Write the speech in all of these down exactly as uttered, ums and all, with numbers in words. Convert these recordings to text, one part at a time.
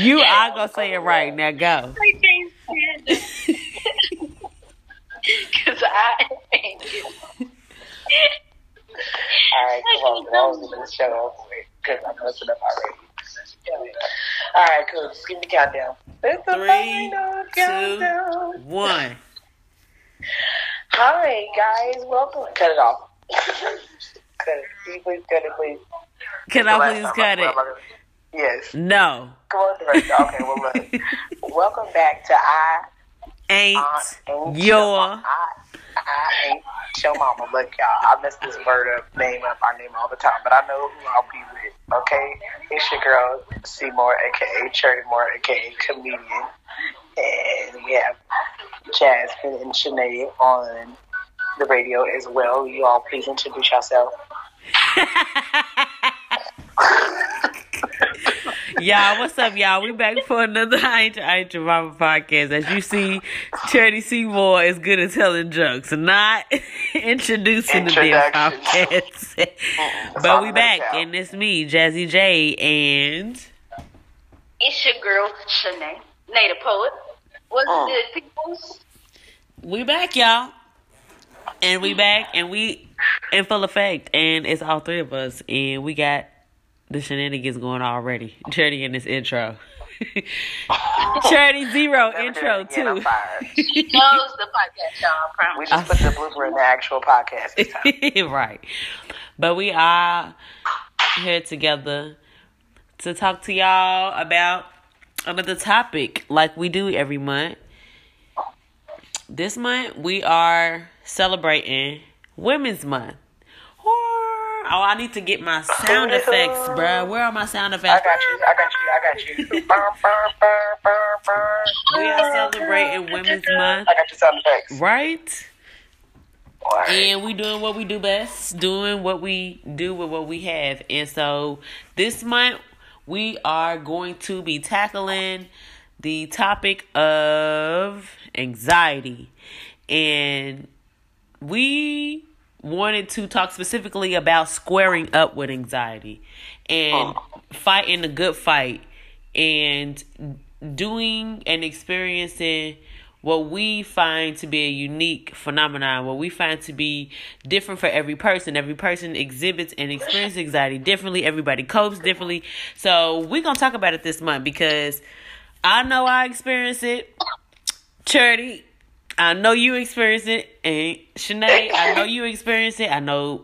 You yeah. are going to say it right. Now go. I can't stand it. Because I ain't you. All right, come on. I was going to shut up because I'm messing up already. All right, cool. Just give me the countdown. It's the Three, countdown. two, one. Hi, guys. Welcome. Cut it off. Cut it. Can you please cut it, please? Can the I please cut it? Gonna... Yes. No. Come on, director. Okay, well, look. Welcome back to I Ain't, I ain't Your Mama. I, I Ain't Your Mama. Look, y'all, I mess this word up, name up, I name all the time, but I know who I'll be with, okay? It's your girl, C. Moore, a k a. Cherry Moore, a k a. Comedian. And we have Jasmine and Sinead on the radio as well. You all please introduce yourself. Y'all, what's up, y'all? We back for another I Ain't Your, I Ain't Your Mama podcast. As you see, Charity Seymour is good at telling jokes, not introducing the damn podcast. But we back, tell. And it's me, Jazzy J, and... It's your girl, Shanae Naita Poet. What's oh. good, peoples? We back, y'all. And we back, and we in full effect. And it's all three of us, and we got... The shenanigans going already. Charity in this intro. Charity zero intro too. She knows the podcast, y'all. I promise. We just put the blooper in the actual podcast this time. Right. But we are here together to talk to y'all about another topic like we do every month. This month we are celebrating Women's Month. Oh, I need to get my sound effects, bruh. Where are my sound effects? I got you, I got you, I got you. Burr, burr, burr, burr, burr. We are celebrating Women's Month. I got your sound effects. Right? Right? And we doing what we do best. Doing what we do with what we have. And so, this month, we are going to be tackling the topic of anxiety. And we... wanted to talk specifically about squaring up with anxiety and oh. fighting the good fight and doing and experiencing what we find to be a unique phenomenon, what we find to be different for every person. Every person exhibits and experiences anxiety differently. Everybody copes differently. So we're going to talk about it this month because I know I experience it. Charity, I know you experience it, and Shanae, I know you experience it. I know,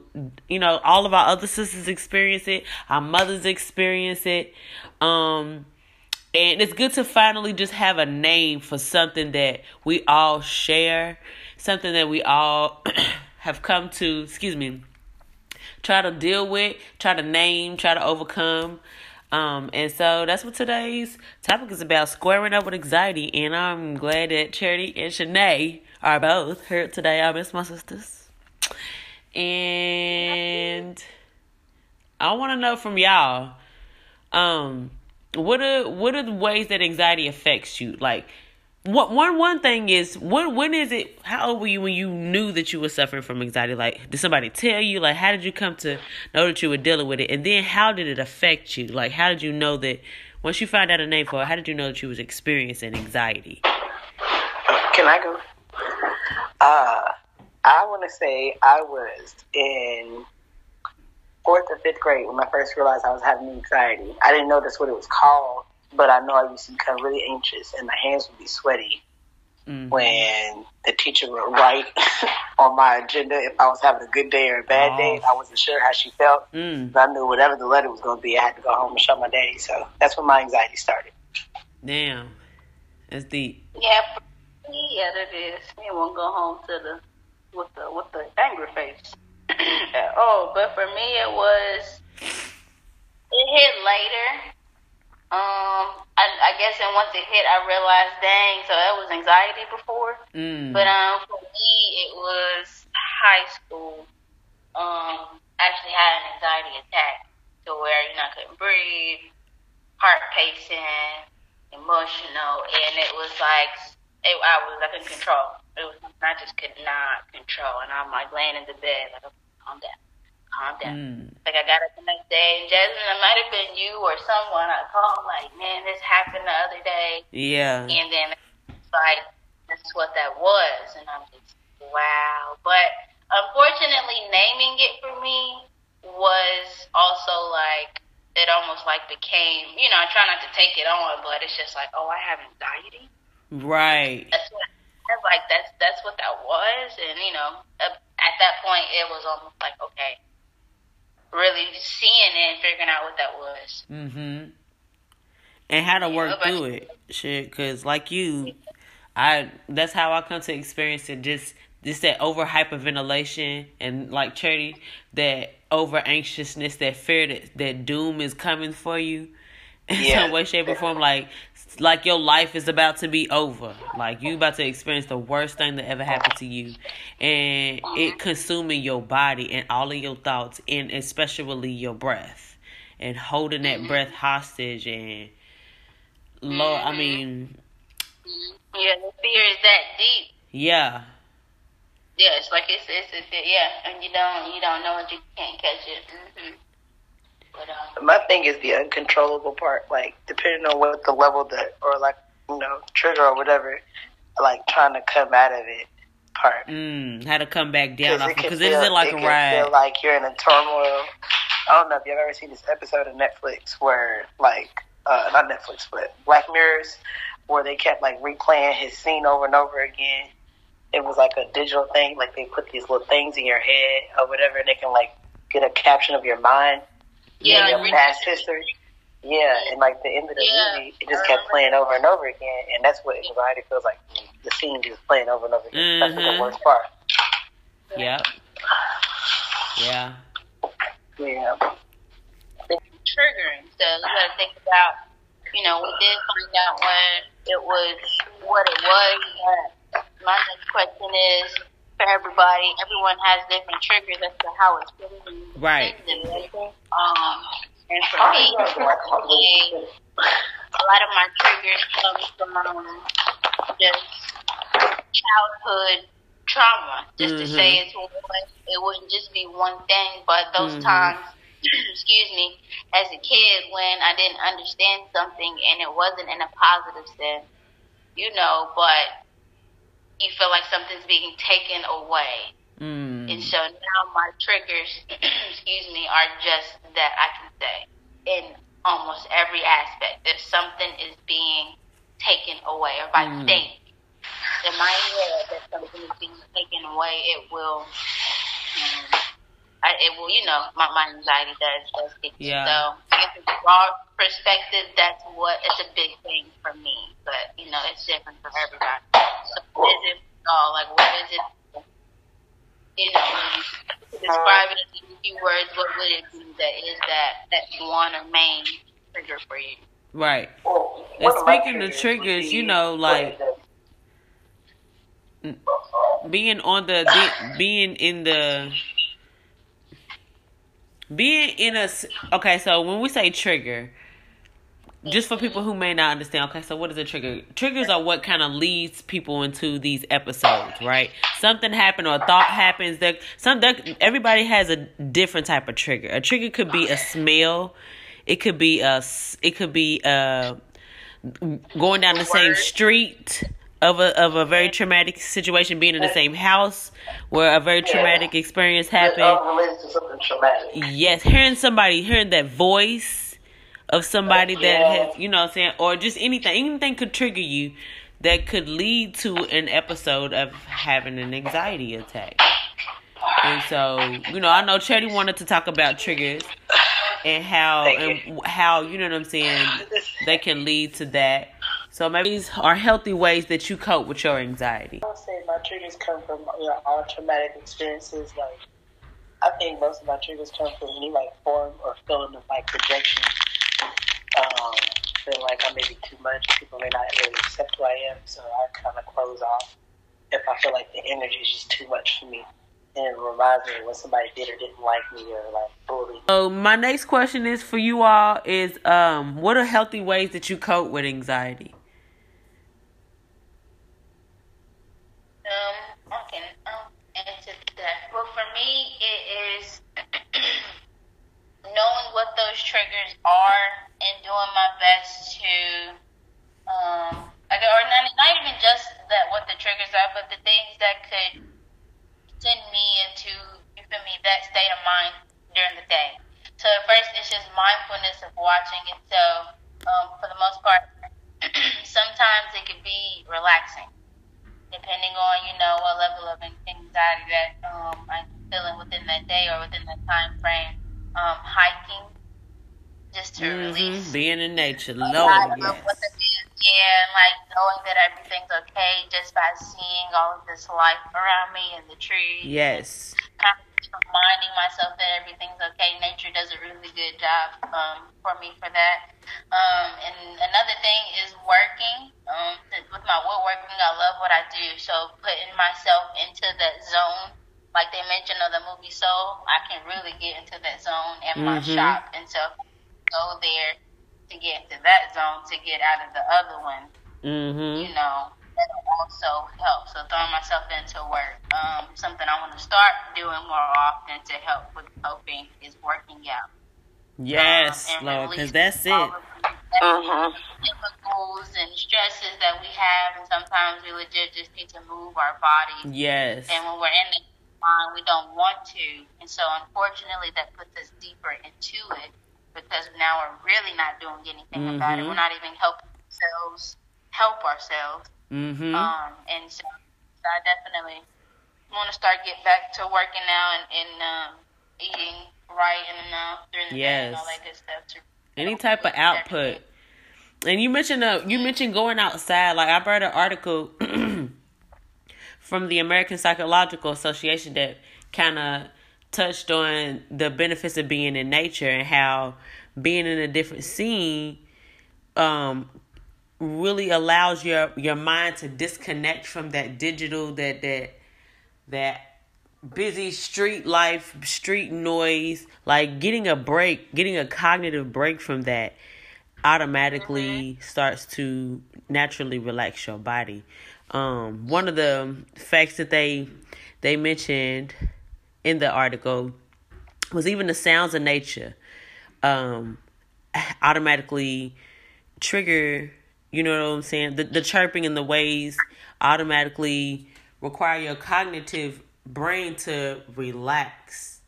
you know, all of our other sisters experience it. Our mothers experience it. Um, and it's good to finally just have a name for something that we all share, something that we all have come to, excuse me, try to deal with, try to name, try to overcome. Um, and so that's what today's topic is about, squaring up with anxiety. And I'm glad that Charity and Shanae are both here today. I miss my sisters. And I want to know from y'all, um, what are, what are the ways that anxiety affects you? Like, what one, one thing is, when, when is it, how old were you when you knew that you were suffering from anxiety? Like, did somebody tell you? Like, how did you come to know that you were dealing with it? And then how did it affect you? Like, how did you know that, once you found out a name for it, how did you know that you was experiencing anxiety? Can I go? Uh, I want to say I was in fourth or fifth grade when I first realized I was having anxiety. I didn't know that's what it was called. But I know I used to become really anxious, and my hands would be sweaty mm-hmm. when the teacher would write on my agenda if I was having a good day or a bad oh. day. I wasn't sure how she felt, mm. but I knew whatever the letter was going to be, I had to go home and shut my day. So that's when my anxiety started. Damn. That's deep. Yeah, yeah, that is. You won't go home to the with the, with the angry face. Oh, but for me, it was, it hit later. Um, I, I guess, and once it hit, I realized, dang, so that was anxiety before. Mm. But um, for me, it was high school. Um, actually had an anxiety attack to where you know I couldn't breathe, heart pacing, emotional, and it was like it, I was I couldn't control. It was I just could not control, and I'm like laying in the bed like, calm down, calm down. Mm. Like, I got up the next day, and Jasmine, it might have been you or someone I called, like, man, this happened the other day. Yeah. And then it's like, that's what that was. And I'm just, wow. But unfortunately, naming it for me was also like, it almost like became, you know, I try not to take it on, but it's just like, oh, I have anxiety. Right. That's what I was like, that's that's what that was. And, you know, at that point, it was almost like, okay, really seeing it and figuring out what that was. Mm-hmm. And how to work yeah, through it. Shit, because like you, I that's how I come to experience it. Just, just that over-hyperventilation and, like Charity, that over-anxiousness, that fear that, that doom is coming for you in yeah. some way, shape, or form. Like, like your life is about to be over. Like, you about to experience the worst thing that ever happened to you. And it consuming your body and all of your thoughts, and especially your breath. And holding that mm-hmm. breath hostage. And, Lord, I mean... Yeah, the fear is that deep. Yeah. Yeah, it's like, it's, it's, it's yeah, and you don't, you don't know it, you can't catch it. Mm-hmm. But, um, my thing is the uncontrollable part, like, depending on what the level that, or like, you know, trigger or whatever, like, trying to come out of it part. Mm, how to come back down off it, because it isn't like a ride. It can feel like you're in a turmoil. I don't know if you've ever seen this episode of Netflix where, like, uh, not Netflix, but Black Mirrors, where they kept, like, replaying his scene over and over again. It was, like, a digital thing. Like, they put these little things in your head or whatever, and they can, like, get a caption of your mind. Yeah. Your past history. Yeah, and, like, the end of the yeah. movie, it just kept playing over and over again, and that's what anxiety feels like. The scene just playing over and over again. Mm-hmm. That's the worst part. Yeah. Yeah. Yeah. It's triggering, so you got to think about, you know, we did find out when it was what it was. But my next question is for everybody. Everyone has different triggers as to how it's feeling. Right. Um, and for me, a lot of my triggers come from just childhood trauma. Just mm-hmm. to say it's one, it wouldn't just be one thing, but those mm-hmm. times. Excuse me, as a kid when I didn't understand something and it wasn't in a positive sense, you know, but you feel like something's being taken away. Mm. And so now my triggers, excuse me, are just that, I can say, in almost every aspect. If something is being taken away, or if I mm. think in my head that something is being taken away, it will... Um, I, it will, you know, my, my anxiety does, does get you. Yeah. So, I guess from a broad perspective, that's what, it's a big thing for me. But, you know, it's different for everybody. So, what is it, oh, like, what is it, you know, when you describe it in a few words, what would it be that is that, that one or main trigger for you? Right. And speaking of triggers, you know, like, being on the, being in the, Being in a... Okay, so when we say trigger, just for people who may not understand, okay, so what is a trigger? Triggers are what kind of leads people into these episodes, right? Something happened or a thought happens. That some that, everybody has a different type of trigger. A trigger could be a smell. It could be a... It could be a, going down the same street of a of a very traumatic situation, being in the same house where a very yeah. traumatic experience happened. It all relates to something traumatic. Yes, hearing somebody, hearing that voice of somebody yeah. that has, you know what I'm saying, or just anything. Anything could trigger you that could lead to an episode of having an anxiety attack. And so, you know, I know Charity wanted to talk about triggers and how, and how, you know what I'm saying, they can lead to that. So maybe these are healthy ways that you cope with your anxiety. I would say my triggers come from, you know, all traumatic experiences. Like, I think most of my triggers come from any, like, form or feeling of, like, rejection. Um, feel like I may be too much. People may not really accept who I am, so I kind of close off if I feel like the energy is just too much for me. And it reminds me of when somebody did or didn't like me or, like, bullied me. So my next question is for you all is, um, what are healthy ways that you cope with anxiety? Um, I can um, answer that. Well, for me, it is or not, not even just that what the triggers are, but the things that could send me into, you feel me, that state of mind during the day. So at first, it's just mindfulness of watching, and so um, for the most part, sometimes it could be relaxing, depending on, you know, what level of anxiety that um, I'm feeling within that day or within that time frame. Um, hiking, just to mm-hmm. release, being in nature, knowing yes. what it is. Yeah, and like knowing that everything's okay just by seeing all of this life around me and the trees. Yes. Kind of reminding myself that everything's okay. Nature does a really good job um, for me for that. Um, and another thing is working. Um, with my woodworking, I love what I do. So putting myself into that zone, like they mentioned on the movie Soul, I can really get into that zone at my mm-hmm. shop. And so go there to get into that zone to get out of the other one, mm-hmm. you know, that also helps. So throwing myself into work. Um, something I want to start doing more often to help with coping is working out. Yes, um, Lord, because that's it. Uh-huh. Difficulties and stresses that we have, and sometimes we legit just need to move our body. Yes. And when we're in the mind, we don't want to, and so unfortunately that puts us deeper into it, because now we're really not doing anything mm-hmm. about it. We're not even helping ourselves help ourselves mm-hmm. um and so, so I definitely want to start get back to working out and, and um eating right and enough during the yes. day and all that good stuff to any type of output. And you mentioned uh you mentioned going outside. Like, I read an article from the American Psychological Association that kind of touched on the benefits of being in nature and how being in a different scene um really allows your your mind to disconnect from that digital, that that that busy street life, street noise. Like getting a break, getting a cognitive break from that automatically mm-hmm. starts to naturally relax your body. Um, one of the facts that they they mentioned in the article was even the sounds of nature um, automatically trigger, you know what I'm saying? The, the chirping and the waves automatically require your cognitive brain to relax.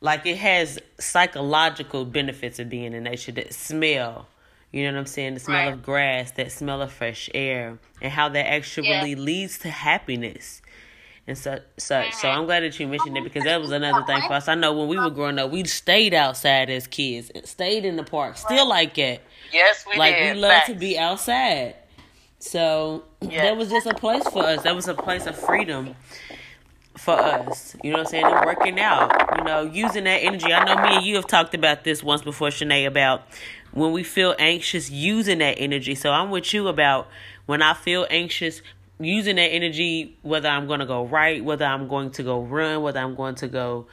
Like, it has psychological benefits of being in nature. That smell, you know what I'm saying? The smell right. of grass, that smell of fresh air, and how that actually yeah. leads to happiness. And so, so, so I'm glad that you mentioned it, because that was another thing for us. I know when we were growing up, we stayed outside as kids, stayed in the park, still like that. Yes, we like, did. Like, we love to be outside. So yes. that was just a place for us. That was a place of freedom for us. You know what I'm saying? And working out, you know, using that energy. I know me and you have talked about this once before, Shanae, about when we feel anxious, using that energy. So I'm with you about when I feel anxious, using that energy, whether I'm going to go write, whether I'm going to go run, whether I'm going to go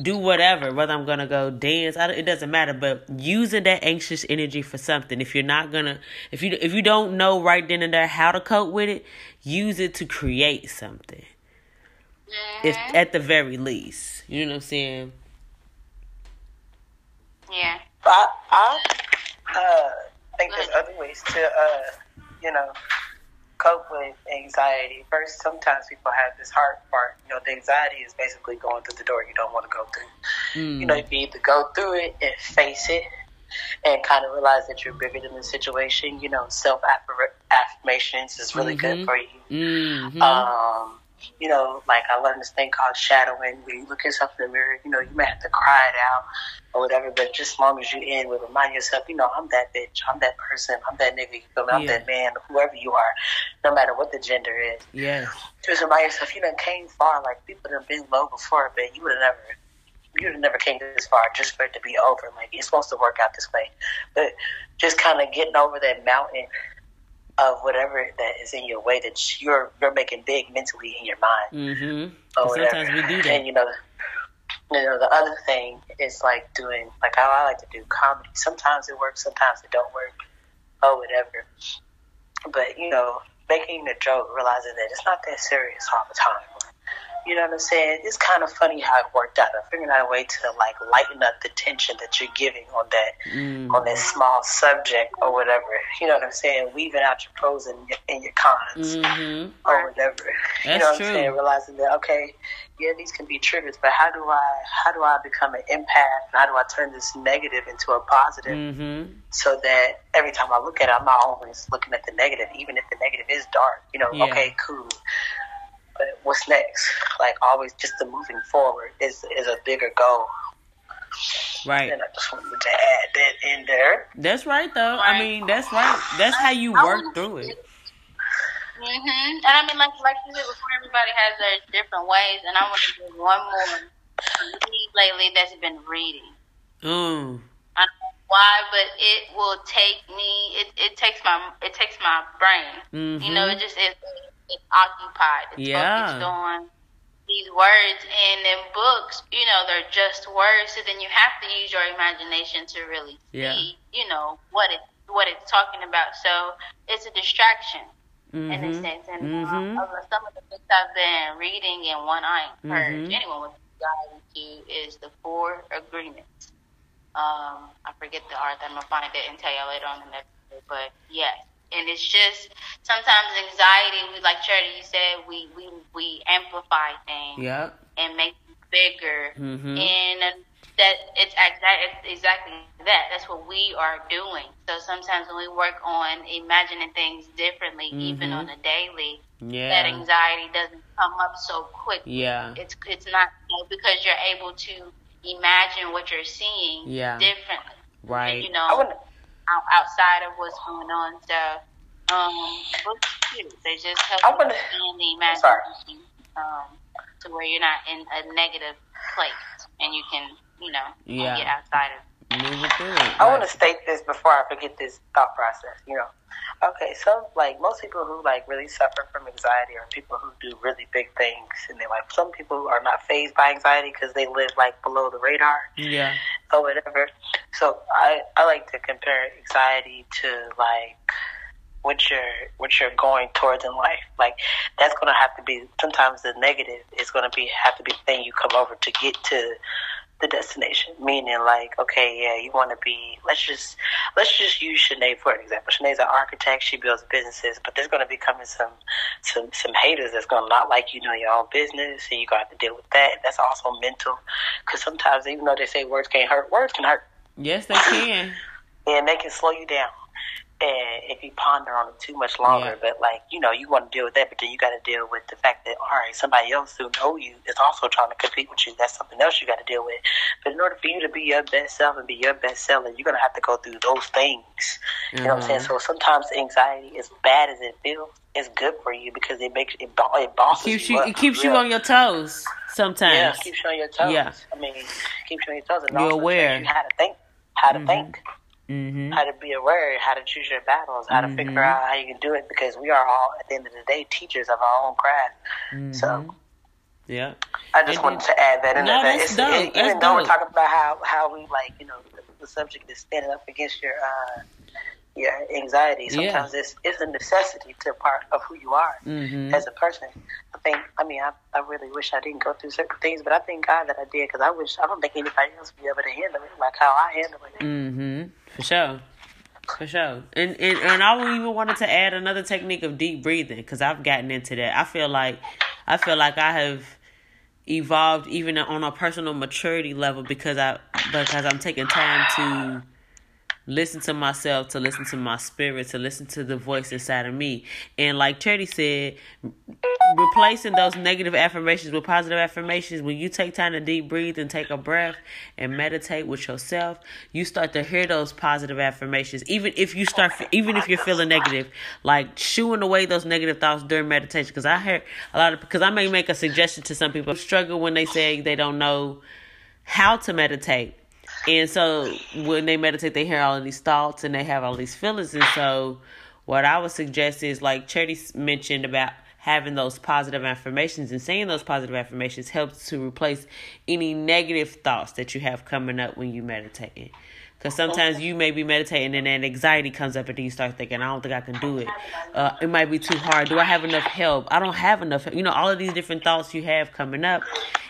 do whatever, whether I'm going to go dance, I, it doesn't matter, but using that anxious energy for something. If you're not going to, if you if you don't know right then and there how to cope with it, use it to create something. Mm-hmm. If at the very least, you know what I'm saying? Yeah. I, I uh, think there's other ways to, uh, you know, cope with anxiety. First, sometimes people have this hard part. You know, the anxiety is basically going through the door you don't want to go through. Mm. You know, you either go through it and face it and kind of realize that you're bigger than the situation. You know, self-affirmations is really mm-hmm. good for you. Mm-hmm. Um, you know, like, I learned this thing called shadowing, where you look yourself in the mirror. You know, you may have to cry it out or whatever, but just as long as you in, would remind yourself, you know, I'm that bitch, I'm that person, I'm that nigga, you feel me? I'm yeah. that man, whoever you are, no matter what the gender is. Yeah. Just remind yourself, you done came far. Like, people done been low before, but you would have never, you would have never came this far just for it to be over. Like, it's supposed to work out this way. But just kind of getting over that mountain of whatever that is in your way that you're you're making big mentally in your mind. Mm-hmm. Or whatever. Sometimes we do that. And you know, you know, the other thing is like doing, like, how I like to do comedy. Sometimes it works, sometimes it don't work, or whatever. But you know, making a joke, realizing that it's not that serious all the time. You know what I'm saying? It's kind of funny how it worked out. I figured out a way to like lighten up the tension that you're giving on that mm. on that small subject or whatever. You know what I'm saying? Weaving out your pros and, and your cons mm-hmm. or whatever. That's you know what true. I'm saying? Realizing that okay, yeah, these can be triggers, but how do I how do I become an empath? How do I turn this negative into a positive? Mm-hmm. So that every time I look at it, I'm not always looking at the negative, even if the negative is dark. You know? Yeah. Okay, cool. But what's next? Like always, just the moving forward is is a bigger goal. Right. And I just wanted to add that in there. That's right, though. Right. I mean, that's right. That's how you I, work I through it. it. Mhm. And I mean, like like you said before, everybody has their different ways. And I want to do one more. Lately, that's been reading. Mm. I don't know why, but it will take me. It it takes my it takes my brain. Mm-hmm. You know, it just is. It's occupied. It's yeah. focused on these words, and in books, you know, they're just words. So then you have to use your imagination to really yeah. see, you know, what it what it's talking about. So it's a distraction mm-hmm. in a sense. And mm-hmm. um, some of the books I've been reading, and one I encourage mm-hmm. anyone with anxiety to is the Four Agreements. Um, I forget the author. I'm gonna find it and tell y'all later on in the episode. But yes. Yeah. And it's just sometimes anxiety, we like Charity, you said, we, we, we amplify things yep. and make them bigger. Mm-hmm. And that it's, exa- it's exactly that. That's what we are doing. So sometimes when we work on imagining things differently, mm-hmm. even on a daily, yeah. that anxiety doesn't come up so quickly. Yeah. It's, it's not you know, because you're able to imagine what you're seeing yeah. differently. Right. And, you know, I wouldn't outside of what's going on, so um, books too. They just help you in the imagination um, to where you're not in a negative place and you can, you know, yeah. get outside of Move it through. Right. I want to state this before I forget this thought process. You know, okay, so like most people who like really suffer from anxiety are people who do really big things, and they like some people are not fazed by anxiety because they live like below the radar. Yeah. Or whatever. So I, I like to compare anxiety to like what you're what you're going towards in life. Like that's gonna have to be sometimes the negative is gonna be have to be the thing you come over to get to the destination. Meaning like, okay, yeah, you wanna be let's just let's just use Shanae for an example. Shanae's an architect, she builds businesses, but there's gonna be coming some some, some haters that's gonna not like you doing your own business, so you gotta have to deal with that. That's also mental, because sometimes even though they say words can't hurt, words can hurt. Yes, they can. And they can slow you down. And if you ponder on it too much longer, yeah. but like, you know, you want to deal with that, but then you got to deal with the fact that, all right, somebody else who know you is also trying to compete with you. That's something else you got to deal with. But in order for you to be your best self and be your best seller, you're going to have to go through those things. Mm-hmm. You know what I'm saying? So sometimes anxiety, as bad as it feels, is good for you because it makes it, it bosses it keeps you, you up. It keeps yeah. you on your toes sometimes. Yeah, it keeps you on your toes. Yeah. I mean, it keeps you on your toes. And you're aware. You how to think. How to mm-hmm. think. Mm-hmm. How to be aware, how to choose your battles, how mm-hmm. to figure out how you can do it, because we are all at the end of the day teachers of our own craft. Mm-hmm. So, yeah, I just and wanted to add that in. No, that it's, it, even that's though dope. We're talking about how, how we like you know the, the subject is standing up against your uh, your anxiety. Sometimes yeah. it's it's a necessity to part of who you are mm-hmm. as a person. I think I mean I, I really wish I didn't go through certain things, but I thank God that I did, because I wish I don't think anybody else would be able to handle it like how I handled it. Mm-hmm. For sure. For sure. And, and and I even wanted to add another technique of deep breathing, because I've gotten into that. I feel like I feel like I have evolved even on a personal maturity level because I because I'm taking time to listen to myself, to listen to my spirit, to listen to the voice inside of me. And like Charity said, replacing those negative affirmations with positive affirmations. When you take time to deep breathe and take a breath and meditate with yourself, you start to hear those positive affirmations. Even if you start, even if you're feeling negative, like shooing away those negative thoughts during meditation. Because I hear a lot of, because I may make a suggestion to some people who struggle when they say they don't know how to meditate. And so when they meditate, they hear all of these thoughts and they have all these feelings. And so what I would suggest is, like Charity mentioned about having those positive affirmations and saying those positive affirmations helps to replace any negative thoughts that you have coming up when you meditate. Because sometimes you may be meditating and then anxiety comes up and then you start thinking, I don't think I can do it. Uh, it might be too hard. Do I have enough help? I don't have enough. You know, all of these different thoughts you have coming up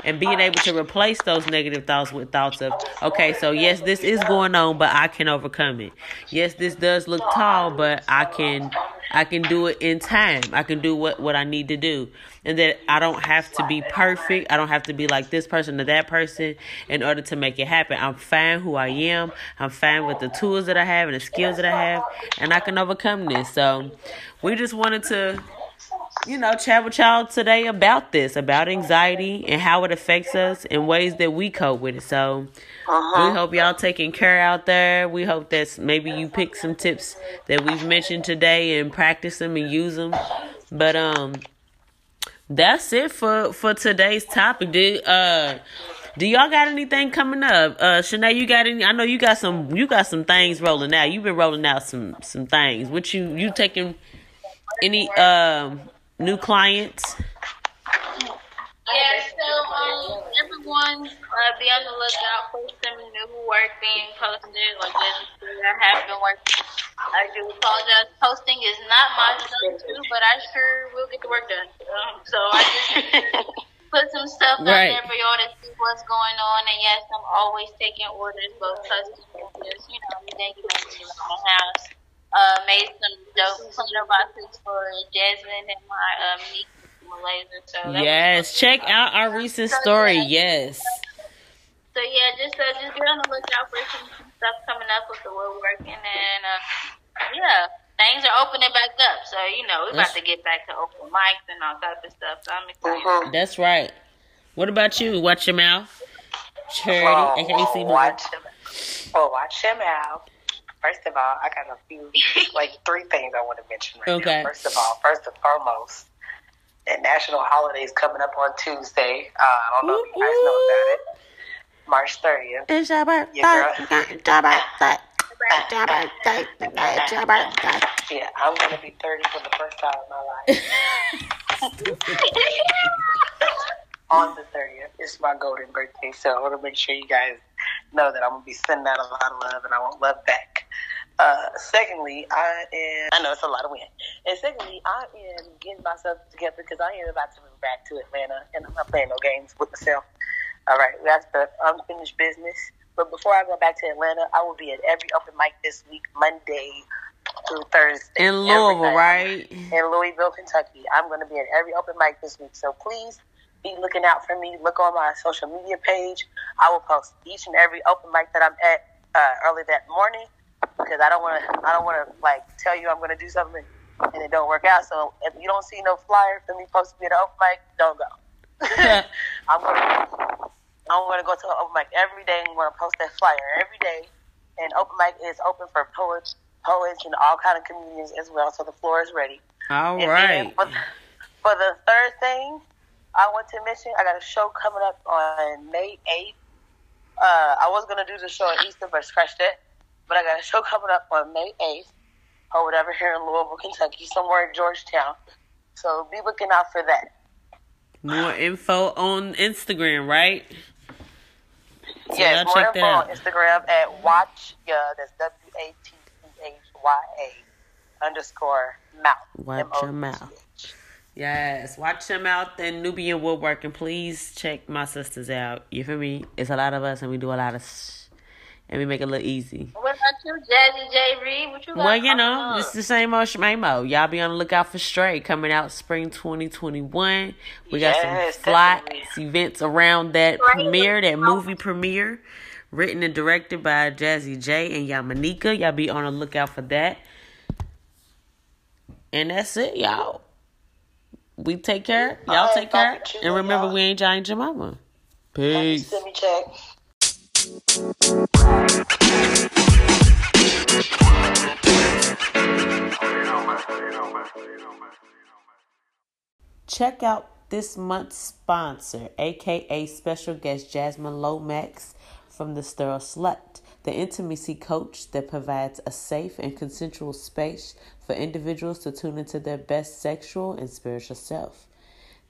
and being able to replace those negative thoughts with thoughts of, okay, so yes, this is going on, but I can overcome it. Yes, this does look tall, but I can I can do it in time. I can do what, what I need to do. And that I don't have to be perfect. I don't have to be like this person or that person in order to make it happen. I'm fine who I am. I'm fine with the tools that I have and the skills that I have. And I can overcome this. So we just wanted to, you know, chat with y'all today about this, about anxiety and how it affects us and ways that we cope with it. So uh-huh. we hope y'all taking care out there. We hope that maybe you pick some tips that we've mentioned today and practice them and use them. But um, that's it for, for today's topic, dude. Uh, do y'all got anything coming up? Uh, Shanae, you got any? I know you got some. You got some things rolling out. You've been rolling out some some things. What you you taking? Any um. New clients? Yeah, so um, everyone uh, be on the lookout for some new work being posted or just I have been working. I do apologize. Posting is not my stuff too, but I sure will get the work done. Um, so I just put some stuff out right. there for y'all to see what's going on. And yes, I'm always taking orders, both customers, you know, thank you for your own house. Uh, made some dope cleaner boxes for Jasmine and my um, Mika Malaysia. So yes, check out our recent so, story. Yeah. Yes. So yeah, just uh, just get on the lookout for some stuff coming up with the woodwork, and then uh, yeah, things are opening back up. So you know, we're about that's, to get back to open mics and all type of stuff. So I'm excited. Uh-huh. That's right. What about you? Watch your mouth, Charity, well, aka well, C. Moore. Watch, well, watch your mouth. First of all, I got a few, like three things I want to mention right okay. now. First of all, first and foremost, the national holiday is coming up on Tuesday. Uh, I don't know if you guys know about it. March thirtieth. It's your birthday. Your birthday. Yeah, I'm going to be thirty for the first time in my life. On the thirtieth. It's my golden birthday, so I want to make sure you guys know that I'm going to be sending out a lot of love, and I want love back. Uh, secondly, I am, I know it's a lot of wind. And secondly, I am getting myself together because I am about to move back to Atlanta, and I'm not playing no games with myself. All right, that's the unfinished business. But before I go back to Atlanta, I will be at every open mic this week, Monday through Thursday. In Louisville, right? In Louisville, Kentucky. I'm going to be at every open mic this week, so please be looking out for me. Look on my social media page. I will post each and every open mic that I'm at uh, early that morning. Because I don't want to, I don't want to like tell you I'm going to do something and it don't work out. So if you don't see no flyer for me supposed to be at an open mic, don't go. I'm gonna, I'm gonna go to an open mic every day, and I'm gonna post that flyer every day. And open mic is open for poets, poets, and all kind of comedians as well. So the floor is ready. All and right. For the, for the third thing, I want to mention I got a show coming up on May eighth. Uh, I was gonna do the show at Easter, but scratched that. But I got a show coming up on May eighth or whatever here in Louisville, Kentucky, somewhere in Georgetown. So be looking out for that. More info on Instagram, right? So yes, more info on Instagram at Watch Ya, that's W A T C H Y A underscore mouth. Watch your mouth. Yes, watch your mouth and Nubian Woodwork. And please check my sisters out. You feel me? It's a lot of us and we do a lot of sh- and we make it look easy. What about you, Jazzy J. Reed? What you got? Well, you know, up? It's the same old shmamo. Y'all be on the lookout for Straight coming out spring twenty twenty-one. We got yes, some fly events around that right. premiere, that movie premiere, written and directed by Jazzy J and Yamanika. Y'all be on the lookout for that. And that's it, y'all. We take care. Y'all take care. And remember, we ain't giant your mama. Peace. Let me check. Check out this month's sponsor, aka special guest Jasmine Lomax from the Sterile Slut, the intimacy coach that provides a safe and consensual space for individuals to tune into their best sexual and spiritual self.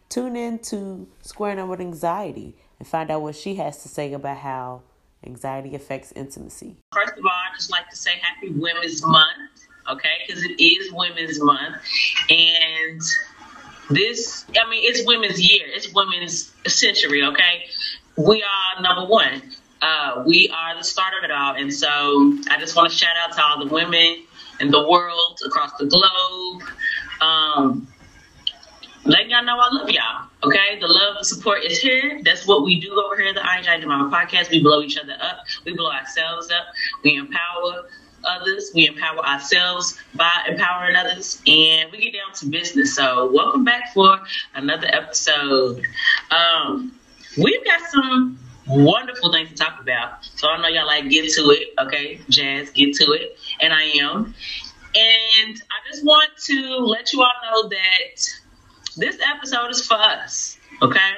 Tune in to Squaring Up with Anxiety and find out what she has to say about how anxiety affects intimacy. First of all, I just like to say happy Women's Month, okay? Because it is Women's Month. And this, I mean, it's Women's Year. It's Women's Century, okay? We are number one. Uh, we are the start of it all. And so I just want to shout out to all the women in the world, across the globe. Um, letting y'all know I love y'all, okay? The love and support is here. That's what we do over here at the I Ain't Your Mama podcast. We blow each other up. We blow ourselves up. We empower others. We empower ourselves by empowering others. And we get down to business. So welcome back for another episode. Um, we've got some wonderful things to talk about. So I know y'all like get to it, okay? Jazz, get to it. And I am. And I just want to let you all know that this episode is for us, okay?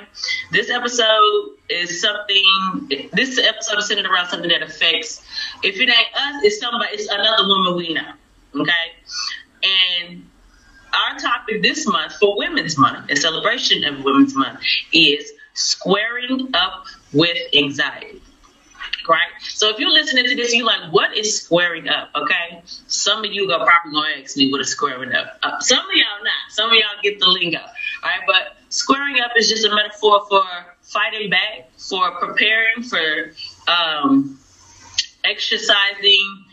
This episode is something, this episode is centered around something that affects, if it ain't us, it's somebody, it's another woman we know, okay? And our topic this month for Women's Month, a celebration of Women's Month, is squaring up with anxiety, right? So if you're listening to this, you're like, what is squaring up, okay? Some of you are probably going to ask me what is squaring up. Uh, some of y'all not. Some of y'all get the lingo, all right? But squaring up is just a metaphor for fighting back, for preparing, for um, exercising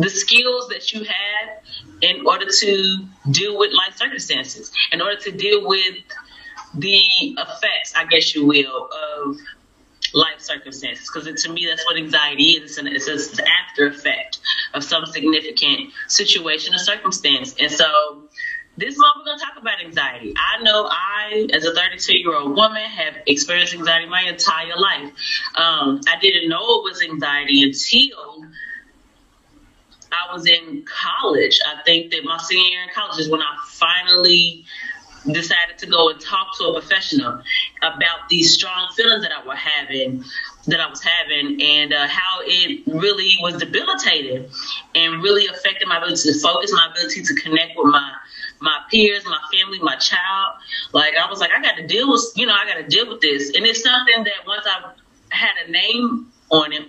the skills that you have in order to deal with life circumstances, in order to deal with the effects, I guess you will, of life circumstances, because to me that's what anxiety is. It's an, it's an after effect of some significant situation or circumstance. And so this month we're going to talk about anxiety. I know I, as a thirty-two-year-old woman, have experienced anxiety my entire life. Um, I didn't know it was anxiety until I was in college. I think that my senior year in college is when I finally decided to go and talk to a professional about these strong feelings that I were having, that I was having, and uh, how it really was debilitating and really affected my ability to focus, my ability to connect with my my peers, my family, my child. Like I was like, I got to deal with, you know, I got to deal with this, and it's something that once I had a name on it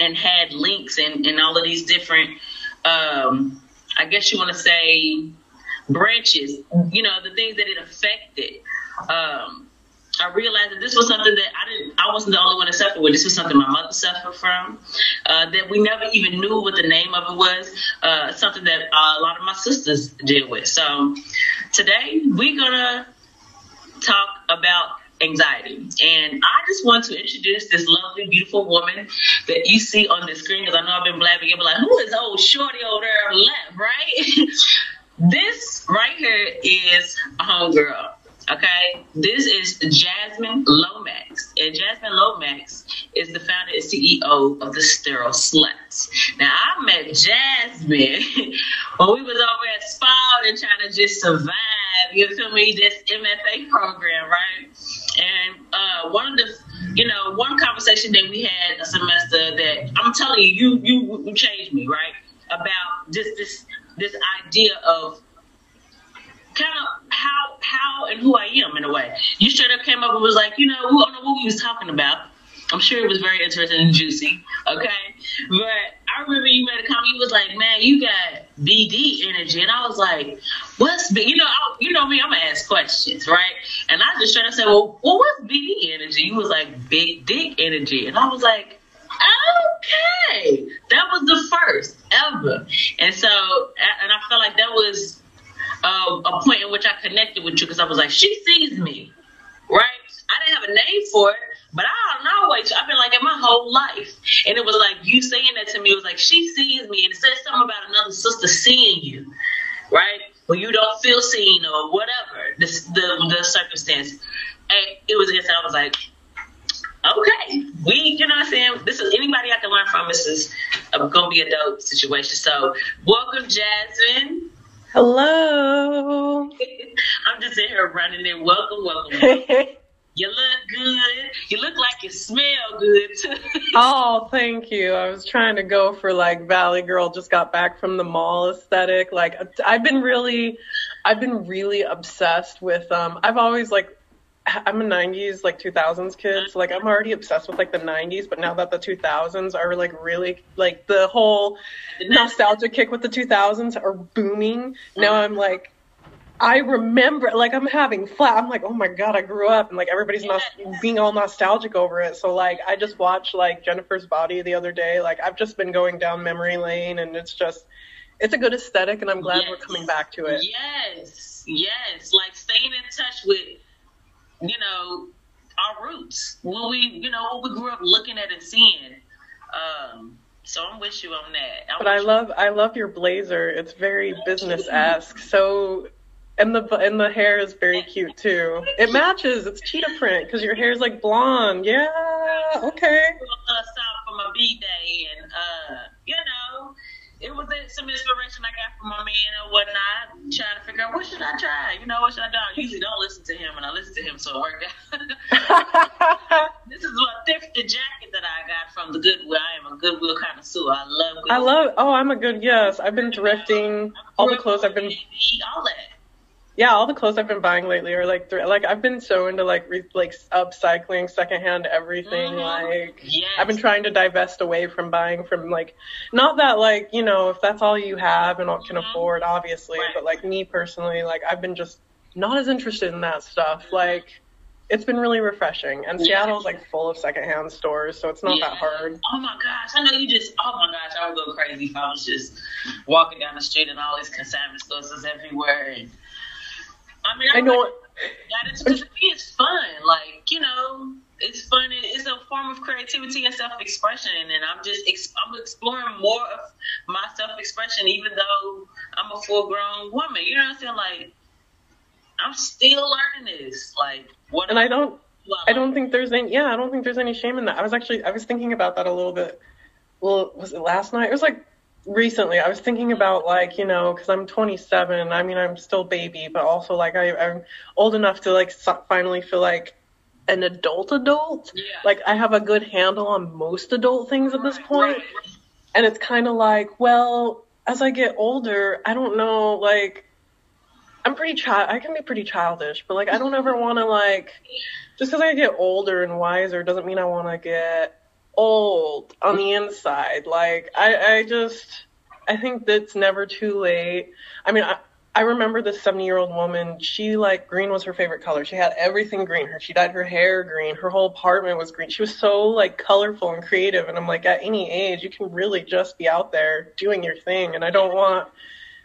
and had links and and all of these different, um, I guess you want to say, branches, you know, the things that it affected. Um, I realized that this was something that I didn't, I wasn't the only one that suffered with. This was something my mother suffered from, uh, that we never even knew what the name of it was, uh, something that uh, a lot of my sisters deal with. So today we're going to talk about anxiety. And I just want to introduce this lovely, beautiful woman that you see on the screen, because I know I've been blabbing. You'll be like, who is old shorty over there on the left, right? This right here is a homegirl, okay? This is Jasmine Lomax. And Jasmine Lomax is the founder and C E O of the Sterile Slut. Now, I met Jasmine when we was over at Spaul and trying to just survive, you feel me, this M F A program, right? And uh, one of the, you know, one conversation that we had a semester that, I'm telling you, you, you, you changed me, right? About just this, this idea of kind of how how and who I am in a way. You straight up came up and was like, you know, we don't know what we was talking about. I'm sure it was very interesting and juicy, okay? But I remember you made a comment. You was like, man, you got B D energy. And I was like, what's B D? You know, I, you know me, I'm going to ask questions, right? And I just straight up said, well, well, what's B D energy? You was like, big dick energy. And I was like, okay, that was the first ever. And so, and I felt like that was uh, a point in which I connected with you, because I was like, she sees me, right? I didn't have a name for it, but I don't know what I've been like in my whole life. And it was like you saying that to me, it was like, she sees me. And it said something about another sister seeing you, right? When you don't feel seen or whatever, the, the, the circumstance. And it was inside. I was like, okay, we, you know what I'm saying? This is anybody I can learn from. This is going to be a dope situation. So welcome, Jasmine. Hello. I'm just in here running in. Welcome, welcome. You look good. You look like you smell good, too. Oh, thank you. I was trying to go for, like, Valley Girl just got back from the mall aesthetic. Like, I've been really, I've been really obsessed with, um, I've always, like, I'm a nineties, like two thousands kid, so like I'm already obsessed with like the nineties, but now that the two thousands are like really like the whole nostalgia kick with the two thousands are booming, now I'm like, I remember, like I'm having flat, I'm like, oh my God, I grew up, and like everybody's yeah, no- yeah. being all nostalgic over it. So like I just watched like Jennifer's Body the other day, like I've just been going down memory lane, and it's just, it's a good aesthetic, and I'm glad yes. we're coming back to it. Yes, yes, like staying in touch with, you know, our roots, what we, you know, what we grew up looking at and seeing. Um, so I'm with you on that. I'm but I love, you. I love your blazer. It's very business-esque. So, and the and the hair is very cute too. It matches. It's cheetah print because your hair is like blonde. Yeah. Okay. For my B day, and uh, you know, it was some inspiration I got from my man and whatnot, trying to figure out what should I try, you know, what should I do? I usually don't listen to him, and I listen to him, so it worked out. This is what thrifted jacket that I got from the Goodwill. I am a Goodwill connoisseur. I love Goodwill. I love, oh, I'm a good, yes. I've been thrifting all the clothes I've been, baby, all that. Yeah, all the clothes I've been buying lately are like, th- like I've been so into like re- like upcycling, secondhand everything. Mm, like yes. I've been trying to divest away from buying from like, not that like, you know, if that's all you have and all can mm-hmm. afford, obviously, right. but like me personally, like I've been just not as interested in that stuff. Like it's been really refreshing, and Seattle's yes. like full of secondhand stores, so it's not yeah. that hard. Oh my gosh, I know you just, oh my gosh, I would go crazy if I was just walking down the street and all these consignment stores is everywhere. And I mean, I, I know like, that is, cause it's fun. Like, you know, it's fun. And it's a form of creativity and self-expression. And I'm just, ex- I'm exploring more of my self-expression, even though I'm a full-grown woman. You know what I'm saying? Like, I'm still learning this. Like, what? And I don't, I don't think there's any, yeah, I don't think there's any shame in that. I was actually, I was thinking about that a little bit. Well, was it last night? It was like, recently, I was thinking about, like, you know, because I'm twenty-seven, I mean, I'm still baby, but also, like, I, I'm old enough to, like, so- finally feel like an adult adult. Yeah. Like, I have a good handle on most adult things at this point. Right. And it's kind of like, well, as I get older, I don't know, like, I'm pretty child. I can be pretty childish, but, like, I don't ever want to, like, just because I get older and wiser doesn't mean I want to get old on the inside. Like I, I just I think that's never too late. I mean I, I remember this seventy year old woman, she like green was her favorite color. She had everything green. Her she dyed her hair green, her whole apartment was green. She was so like colorful and creative, and I'm like, at any age you can really just be out there doing your thing. And I don't want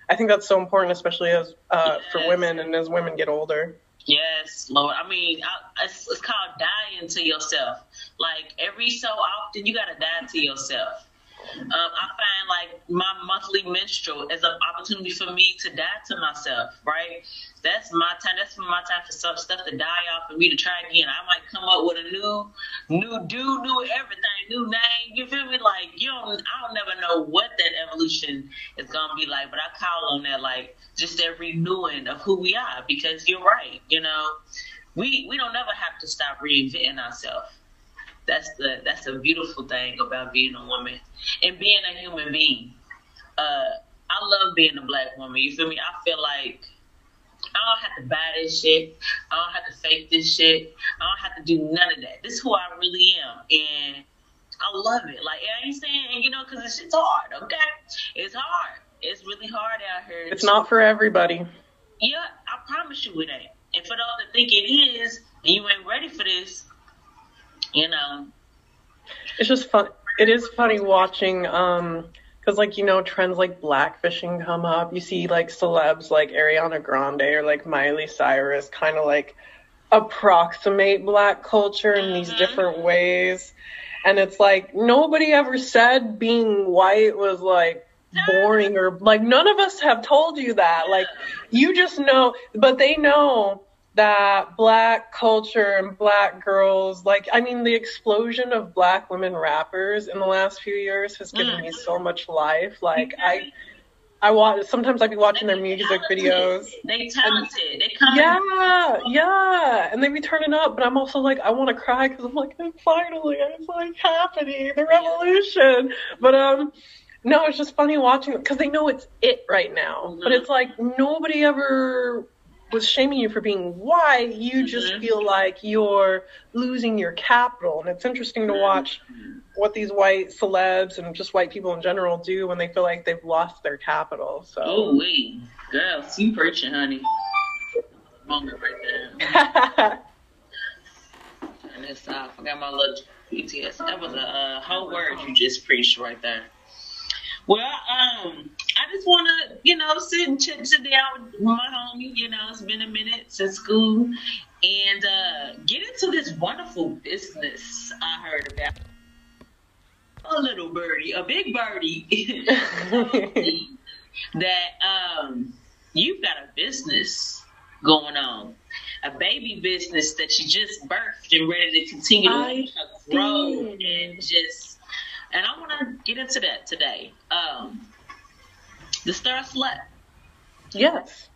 I think that's so important, especially as uh yes. for women, and as women get older. Yes, Lord. I mean I, it's, it's called dying to yourself. Like, every so often, you got to die to yourself. Um, I find, like, my monthly menstrual is an opportunity for me to die to myself, right? That's my time. That's my time for some stuff to die off and me to try again. I might come up with a new, new do, new everything, new name. You feel me? Like, you don't, I don't never know what that evolution is going to be like, but I call on that, like, just that renewing of who we are, because you're right, you know? We, we don't ever have to stop reinventing ourselves. That's the that's a beautiful thing about being a woman and being a human being. Uh, I love being a black woman. You feel me? I feel like I don't have to buy this shit. I don't have to fake this shit. I don't have to do none of that. This is who I really am, and I love it. Like, I ain't saying, and you know, because this shit's hard. Okay, it's hard. It's really hard out here. It's not for everybody. Yeah, I promise you it ain't. And for those that think it is, and you ain't ready for this. You know, it's just fun. It is funny watching, um, because like, you know, trends like blackfishing come up. You see like celebs like Ariana Grande or like Miley Cyrus kind of like approximate black culture in these mm-hmm. different ways. And it's like, nobody ever said being white was like boring, or like none of us have told you that. Like, you just know, but they know that black culture and black girls, like, I mean, the explosion of black women rappers in the last few years has given mm. me so much life. Like, I, I watch, sometimes I'd be watching their music videos. They talented. And, they come yeah, yeah. And they be turning up, but I'm also like, I want to cry because I'm like, finally, it's like happening, the revolution. But, um, no, it's just funny watching them because they know it's it right now. Mm-hmm. But it's like, nobody ever was shaming you for being white, you mm-hmm. just feel like you're losing your capital. And it's interesting to watch what these white celebs and just white people in general do when they feel like they've lost their capital. So, oh wait, girl, you preaching, honey. Moment right there. And this, uh, I forgot my little P T S. That was a uh, whole word you just preached right there. Well, um, I just want to, you know, sit and chit sit down with my homie. You know, it's been a minute since school, and uh, get into this wonderful business I heard about. A little birdie, a big birdie, that um, you've got a business going on, a baby business that you just birthed and ready to continue to grow and just. And I want to get into that today. Um, the Sterile Slut. Yes.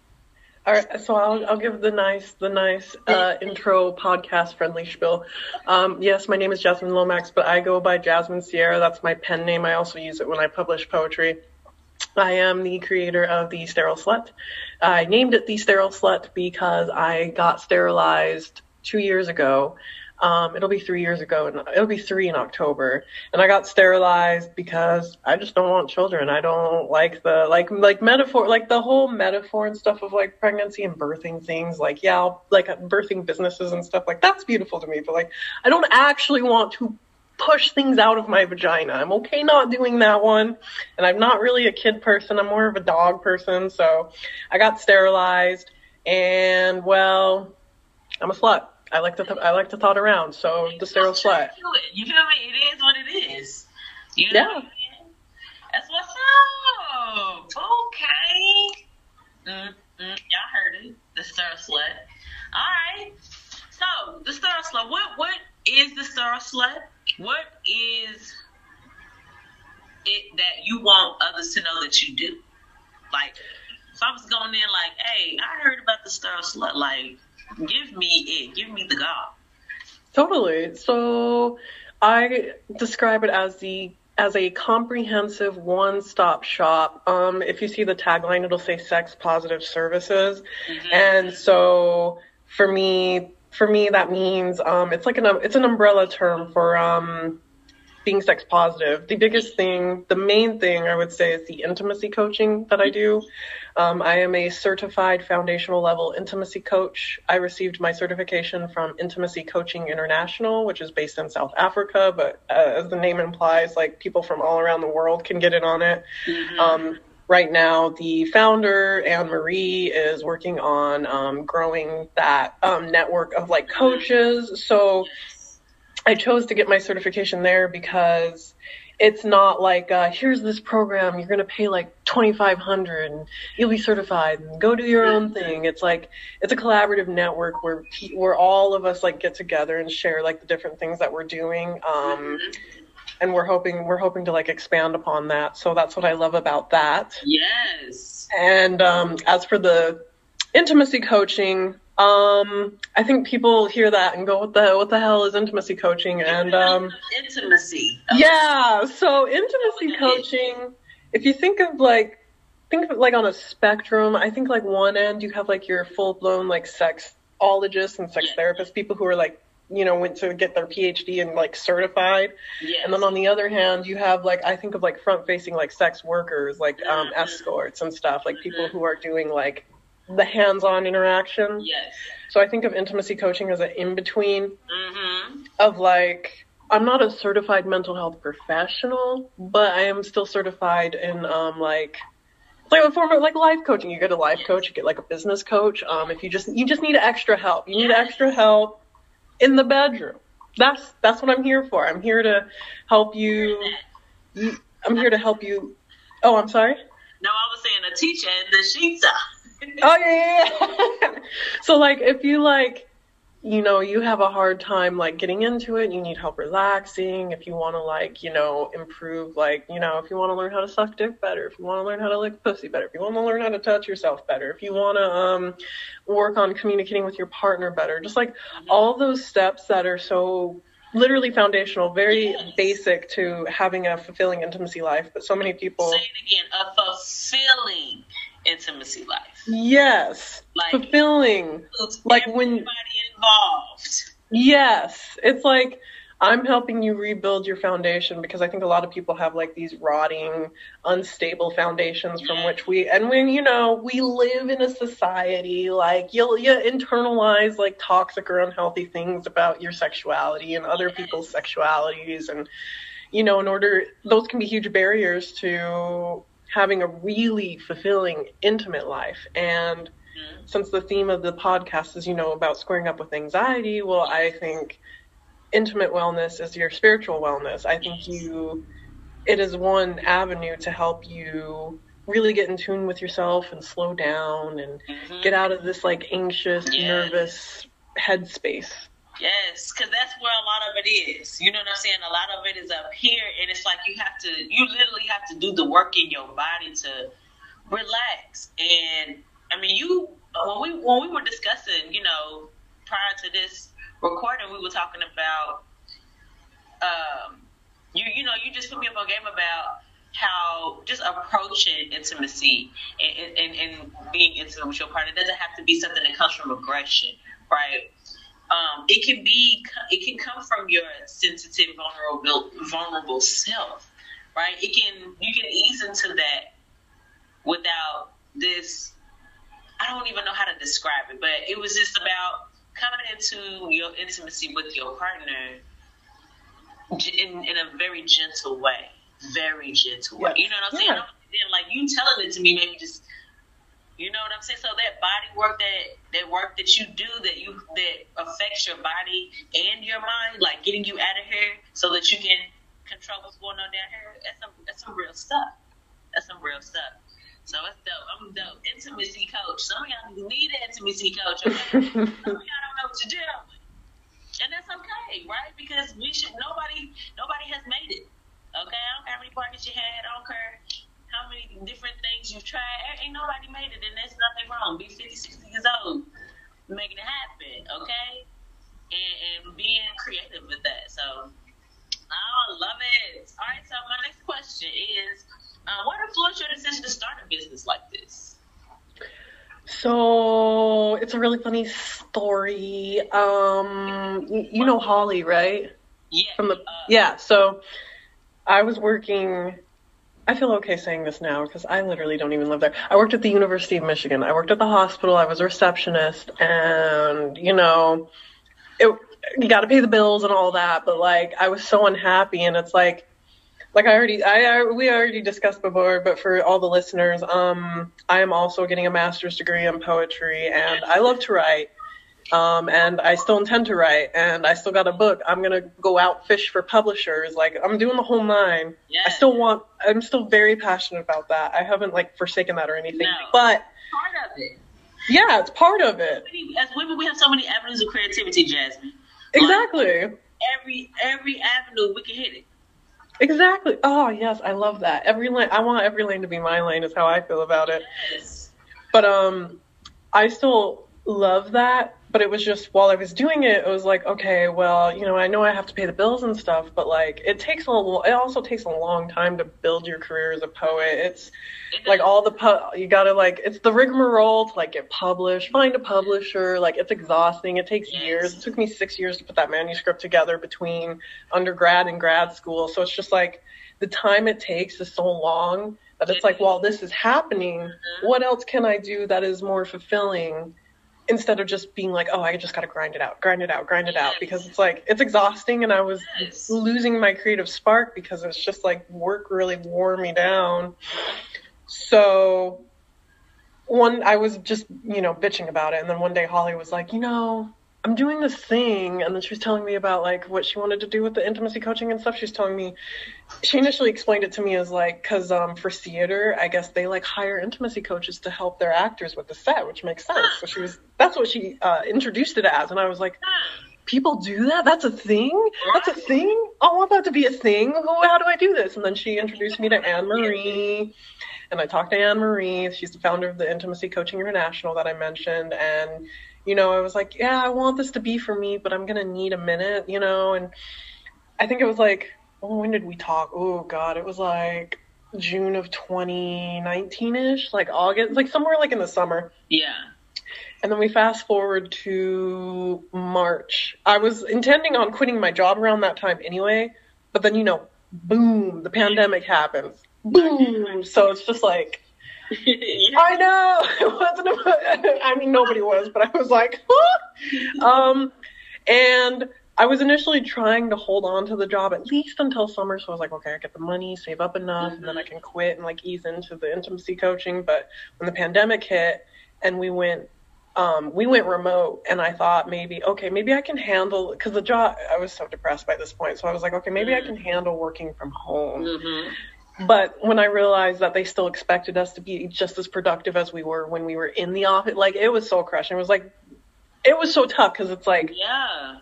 All right. So I'll, I'll give the nice, the nice uh, intro podcast friendly spiel. Um, yes, my name is Jasmine Lomax, but I go by Jasmine Sierra. That's my pen name. I also use it when I publish poetry. I am the creator of the Sterile Slut. I named it the Sterile Slut because I got sterilized two years ago. Um, it'll be three years ago, and it'll be three in October. And I got sterilized because I just don't want children. I don't like the like like metaphor, like the whole metaphor and stuff of like pregnancy and birthing things. Like yeah, I'll, like birthing businesses and stuff. Like that's beautiful to me, but like I don't actually want to push things out of my vagina. I'm okay not doing that one, and I'm not really a kid person. I'm more of a dog person. So I got sterilized, and well, I'm a slut. I like to th I like to thought around, so the Sterile Slut. You feel me? It is what it is. You know yeah. What I mean? That's what's up. Okay. Mm -mm. Y'all heard it. The Sterile Slut. All right. So the Sterile Slut. What what is the Sterile Slut? What is it that you want others to know that you do? Like, if I was going in like, hey, I heard about the Sterile Slut, like. Give me it. Give me the God. Totally. So I describe it as the as a comprehensive one-stop shop. Um, if you see the tagline, it'll say sex-positive services. Mm-hmm. And so for me, for me, that means um, it's like an it's an umbrella term for um, being sex-positive. The biggest thing, the main thing I would say is the intimacy coaching that I do. Um, I am a certified foundational level intimacy coach. I received my certification from Intimacy Coaching International, which is based in South Africa, but uh, as the name implies, like people from all around the world can get in on it. Mm-hmm. Um, right now, the founder, Anne-Marie, is working on um, growing that um, network of like coaches. So I chose to get my certification there because it's not like, uh, here's this program, you're going to pay like twenty-five hundred dollars and you'll be certified and go do your own thing. It's like, it's a collaborative network where, where all of us like get together and share like the different things that we're doing. Um, and we're hoping, we're hoping to like expand upon that. So that's what I love about that. Yes. And, um, as for the intimacy coaching, Um, I think people hear that and go, what the, what the hell is intimacy coaching? And, um, intimacy. Yeah. So intimacy coaching, if you think of like, think of it like on a spectrum, I think like one end you have like your full blown like sexologists and sex therapists, people who are like, you know, went to get their P H D and like certified. Yes. And then on the other hand, you have like, I think of like front facing, like sex workers, like, um, mm-hmm. escorts and stuff, like people mm-hmm. who are doing like the hands-on interaction. Yes. So I think of intimacy coaching as an in-between mm-hmm. of like, I'm not a certified mental health professional, but I am still certified in um, like, like a form of like life coaching. You get a life yes. coach, you get like a business coach. Um, if you just, you just need extra help. You need yes. extra help in the bedroom. That's, that's what I'm here for. I'm here to help you. you I'm here to help you. Oh, I'm sorry. No, I was saying a teacher in the sheets up. Oh yeah, yeah, yeah. So like if you like, you know, you have a hard time like getting into it, you need help relaxing, if you want to like, you know, improve, like, you know, if you want to learn how to suck dick better, if you want to learn how to lick pussy better, if you want to learn how to touch yourself better, if you want to um work on communicating with your partner better, just like mm-hmm. all those steps that are so literally foundational, very yes. basic to having a fulfilling intimacy life. But so many people say it again, a fulfilling intimacy life. Yes. Like, fulfilling. Like when everybody involved. Yes. It's like, I'm helping you rebuild your foundation, because I think a lot of people have like these rotting, unstable foundations from which we, and when, you know, we live in a society, like you'll you internalize like toxic or unhealthy things about your sexuality and other people's sexualities. And, you know, in order, those can be huge barriers to having a really fulfilling, intimate life. And mm-hmm. since the theme of the podcast is, you know, about squaring up with anxiety, well, I think intimate wellness is your spiritual wellness. I think you, it is one avenue to help you really get in tune with yourself and slow down and mm-hmm. get out of this like anxious, yes. nervous headspace. Yes, because that's where a lot of it is. You know what I'm saying? A lot of it is up here, and it's like you have to, you literally have to do the work in your body to relax. And I mean, you, when we, when we were discussing, you know, prior to this recording, we were talking about, um, you, you know, you just put me up on game about how just approaching intimacy and, and, and being intimate with your partner doesn't have to be something that comes from aggression, right? Um, it can be, it can come from your sensitive, vulnerable, vulnerable self, right? It can, you can ease into that without this, I don't even know how to describe it, but it was just about coming into your intimacy with your partner in, in a very gentle way, very gentle way. You know what I'm yeah. saying? Like you telling it to me, maybe just, you know what I'm saying? So that body work, that, that work that you do, that you that affects your body and your mind, like getting you out of here so that you can control what's going on down here, that's some, that's some real stuff. That's some real stuff. So it's dope. I'm dope. Intimacy coach. Some of y'all need an intimacy coach. Okay? Some of y'all don't know what you're doing. And that's okay, right? Because we should, nobody, nobody has made it. Okay? I don't care how many partners you had. I don't care how many different things you've tried. Ain't nobody made it, and there's nothing wrong. Be fifty, sixty years old, making it happen, okay? And, and being creative with that. So, I love it. All right, so my next question is, uh, what influenced your decision to start a business like this? So, it's a really funny story. Um, you know Holly, right? Yeah. From the, uh, yeah, so I was working... I feel okay saying this now because I literally don't even live there. I worked at the University of Michigan. I worked at the hospital. I was a receptionist, and, you know, it, you got to pay the bills and all that. But, like, I was so unhappy, and it's like, like I already, I, I we already discussed before, but for all the listeners, um, I am also getting a master's degree in poetry, and I love to write. Um, and I still intend to write, and I still got a book. I'm going to go out, fish for publishers. Like, I'm doing the whole nine. Yes. I still want, I'm still very passionate about that. I haven't like forsaken that or anything, no. But part of it. Yeah, it's part of it. As women, we have so many avenues of creativity, Jasmine. Exactly. Like, every, every avenue we can hit it. Exactly. Oh yes. I love that. Every lane, I want every lane to be my lane is how I feel about it. Yes. But, um, I still love that. But it was just, while I was doing it, it was like, okay, well, you know, I know I have to pay the bills and stuff, but, like, it takes a little, it also takes a long time to build your career as a poet. It's, like, all the, po- you gotta, like, it's the rigmarole to, like, get published, find a publisher. Like, it's exhausting. It takes years. It took me six years to put that manuscript together between undergrad and grad school. So it's just, like, the time it takes is so long that it's like, while this is happening, what else can I do that is more fulfilling? Instead of just being like, oh, I just got to grind it out, grind it out, grind it yes. out. Because it's like, it's exhausting. And I was yes. losing my creative spark because it's just like work really wore me down. So one, I was just, you know, bitching about it. And then one day Holly was like, you know, I'm doing this thing. And then she was telling me about like what she wanted to do with the intimacy coaching and stuff. She's telling me, she initially explained it to me as like, cause um, for theater, I guess they like hire intimacy coaches to help their actors with the set, which makes sense. So she was, that's what she uh, introduced it as. And I was like, people do that? That's a thing? That's a thing? Oh, I'm about to be a thing. How do I do this? And then she introduced me to Anne-Marie. And I talked to Anne-Marie. She's the founder of the Intimacy Coaching International that I mentioned. And, you know, I was like, yeah, I want this to be for me, but I'm going to need a minute, you know. And I think it was like, oh, when did we talk? Oh, God, it was like June of twenty nineteen-ish, like August, like somewhere like in the summer. Yeah. And then we fast forward to March. I was intending on quitting my job around that time anyway, but then, you know, boom, the pandemic happens. Boom. So it's just like, yeah. I know. It wasn't a, I mean, nobody was, but I was like, huh? um, and I was initially trying to hold on to the job at least until summer. So I was like, okay, I get the money, save up enough, mm-hmm. and then I can quit and like ease into the intimacy coaching. But when the pandemic hit and we went, um, we went remote, and I thought maybe, okay, maybe I can handle, cause the job, I was so depressed by this point. So I was like, okay, maybe mm-hmm. I can handle working from home. Mm-hmm. But when I realized that they still expected us to be just as productive as we were when we were in the office, like, it was so crushing. It was like, it was so tough because it's like, yeah,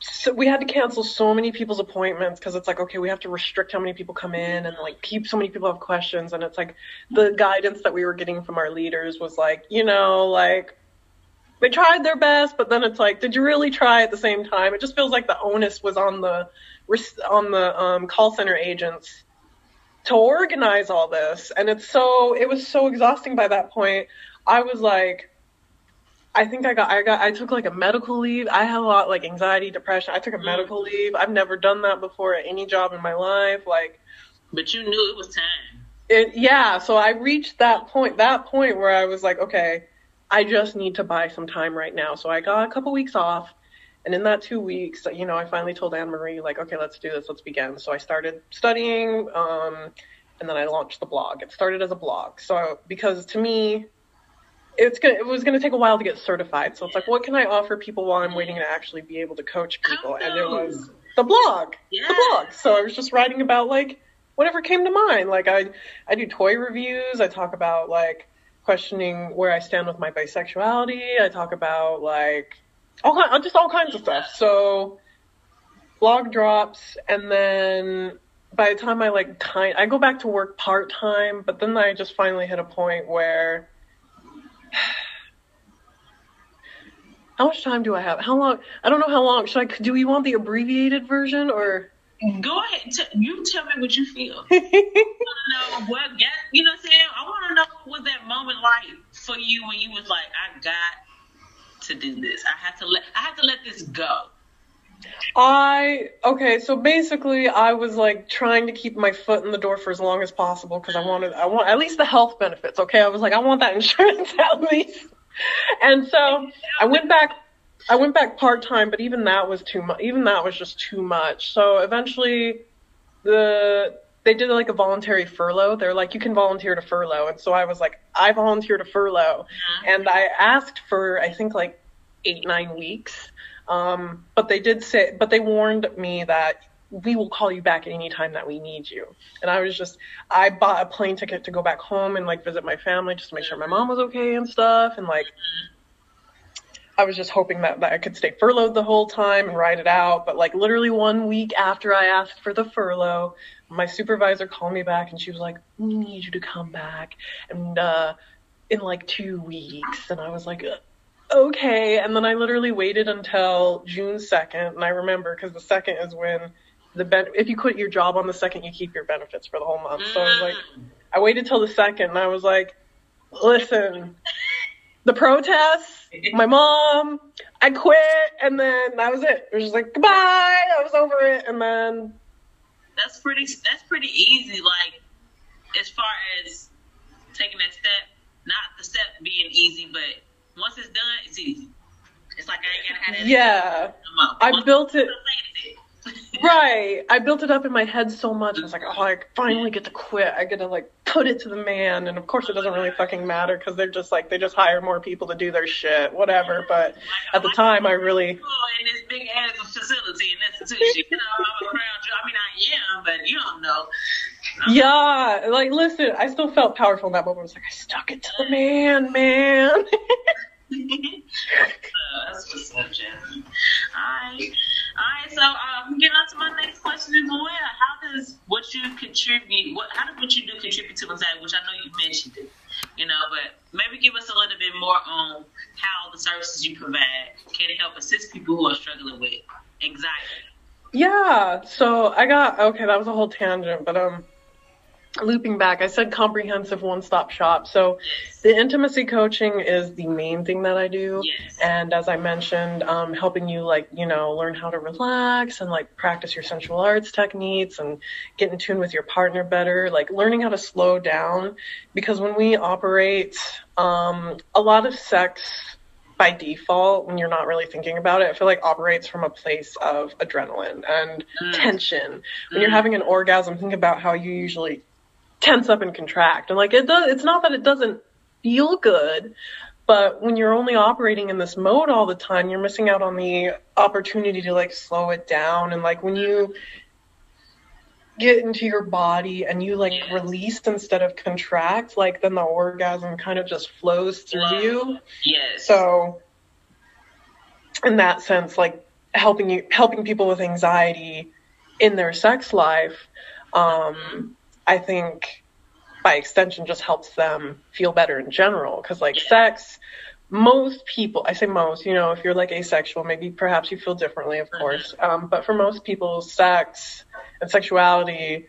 so we had to cancel so many people's appointments because it's like, okay, we have to restrict how many people come in and like keep so many people have questions. And it's like the guidance that we were getting from our leaders was like, you know, like they tried their best, but then it's like, did you really try at the same time? It just feels like the onus was on the on the um, call center agents to organize all this. And it's so, it was so exhausting by that point. I was like, I think I got, I got, I took like a medical leave. I had a lot like anxiety, depression. I took a mm-hmm. medical leave. I've never done that before at any job in my life. Like, but you knew it was time. It, yeah. So I reached that point, that point where I was like, okay, I just need to buy some time right now. So I got a couple weeks off. And in that two weeks, you know, I finally told Anne-Marie, like, okay, let's do this. Let's begin. So I started studying, um, and then I launched the blog. It started as a blog. So because to me, it's gonna, it was going to take a while to get certified. So it's like, what can I offer people while I'm waiting to actually be able to coach people? And it was the blog, yeah. the blog. So I was just writing about, like, whatever came to mind. Like, I, I do toy reviews. I talk about, like, questioning where I stand with my bisexuality. I talk about, like, all, just all kinds of stuff. So blog drops, and then by the time I like time, I go back to work part time, but then I just finally hit a point where how much time do I have? How long? I don't know how long. Should I, do we want the abbreviated version or? Go ahead. T- you tell me what you feel. I want to know what, you know what I'm saying? I want to know what was that moment like for you when you was like, I got to do this. I have to let I have to let this go. I okay, so basically I was like trying to keep my foot in the door for as long as possible because I wanted I want at least the health benefits, okay? I was like, I want that insurance at least. And so I went back I went back part-time, but even that was too much. Even that was just too much. So eventually the they did like a voluntary furlough. They're like, you can volunteer to furlough. And so I was like, I volunteered to furlough. Yeah. And I asked for, I think like eight, nine weeks. Um, but they did say, but they warned me that we will call you back at any time that we need you. And I was just, I bought a plane ticket to go back home and like visit my family just to make sure my mom was okay and stuff. And like, I was just hoping that, that I could stay furloughed the whole time and ride it out. But like literally one week after I asked for the furlough, my supervisor called me back and she was like, we need you to come back and uh, in like two weeks. And I was like, okay. And then I literally waited until June second. And I remember because the second is when the ben- if you quit your job on the second, you keep your benefits for the whole month. So I was like, I waited till the second and I was like, listen, the protests, my mom, I quit. And then that was it. It was just like, goodbye. I was over it. And then that's pretty, that's pretty easy. Like as far as taking that step, not the step being easy, but once it's done, it's easy. It's like, I ain't gotta have that. Yeah. I built it. Right. I built it up in my head so much. I was like, oh, I finally get to quit. I get to like put it to the man. And of course it doesn't really fucking matter because they're just like, they just hire more people to do their shit, whatever. But at the time I really. In this big ass facility and institution. You know, I'm around you. I mean, I am, but you don't know. Yeah. Like, listen, I still felt powerful in that moment. I was like, I stuck it to the man, man. That's what's up, Jasmine. All right. All right, so um, getting on to my next question as well. How does what you contribute, what, how does what you do contribute to anxiety, which I know you mentioned it, you know, but maybe give us a little bit more on how the services you provide can help assist people who are struggling with anxiety. Yeah, so I got, okay, that was a whole tangent, but um, looping back, I said comprehensive one-stop shop. So the intimacy coaching is the main thing that I do. Yes. And as I mentioned, um, helping you, like, you know, learn how to relax and, like, practice your sensual arts techniques and get in tune with your partner better, like learning how to slow down. Because when we operate, um, a lot of sex by default, when you're not really thinking about it, I feel like operates from a place of adrenaline and mm. tension. When mm. you're having an orgasm, think about how you usually tense up and contract, and like it does, it's not that it doesn't feel good, but when you're only operating in this mode all the time, you're missing out on the opportunity to, like, slow it down. And, like, when you get into your body and you, like, yes. release instead of contract, like, then the orgasm kind of just flows through Love. you. Yes. So in that sense, like, helping you helping people with anxiety in their sex life, um I think by extension just helps them feel better in general. Because, like, yeah. sex, most people, I say most, you know, if you're, like, asexual, maybe perhaps you feel differently, of mm-hmm. course. Um, but for most people, sex and sexuality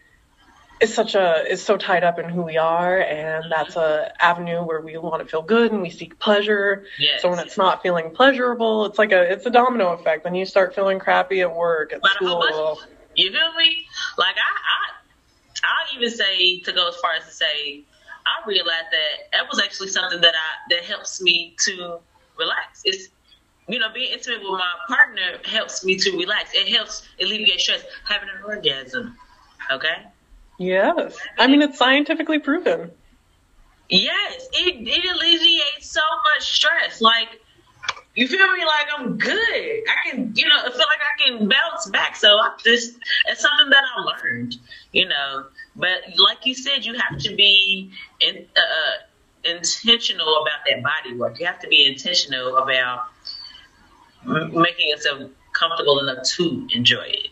is such a, is so tied up in who we are. And that's a avenue where we want to feel good and we seek pleasure. Yes. So when it's not feeling pleasurable, it's like a, it's a domino effect. Then you start feeling crappy at work, at but school. You feel me? Like, I, I, I'll even say, to go as far as to say, I realized that that was actually something that I that helps me to relax. It's, you know, being intimate with my partner helps me to relax. It helps alleviate stress. Having an orgasm, okay? Yes. I mean, it's scientifically proven. Yes. It, it alleviates so much stress. Like, you feel me? Like, I'm good. I can, you know, I feel like I can bounce back. So I just, it's something that I learned, you know. But like you said, you have to be in, uh, intentional about that body work. You have to be intentional about m- making yourself comfortable enough to enjoy it.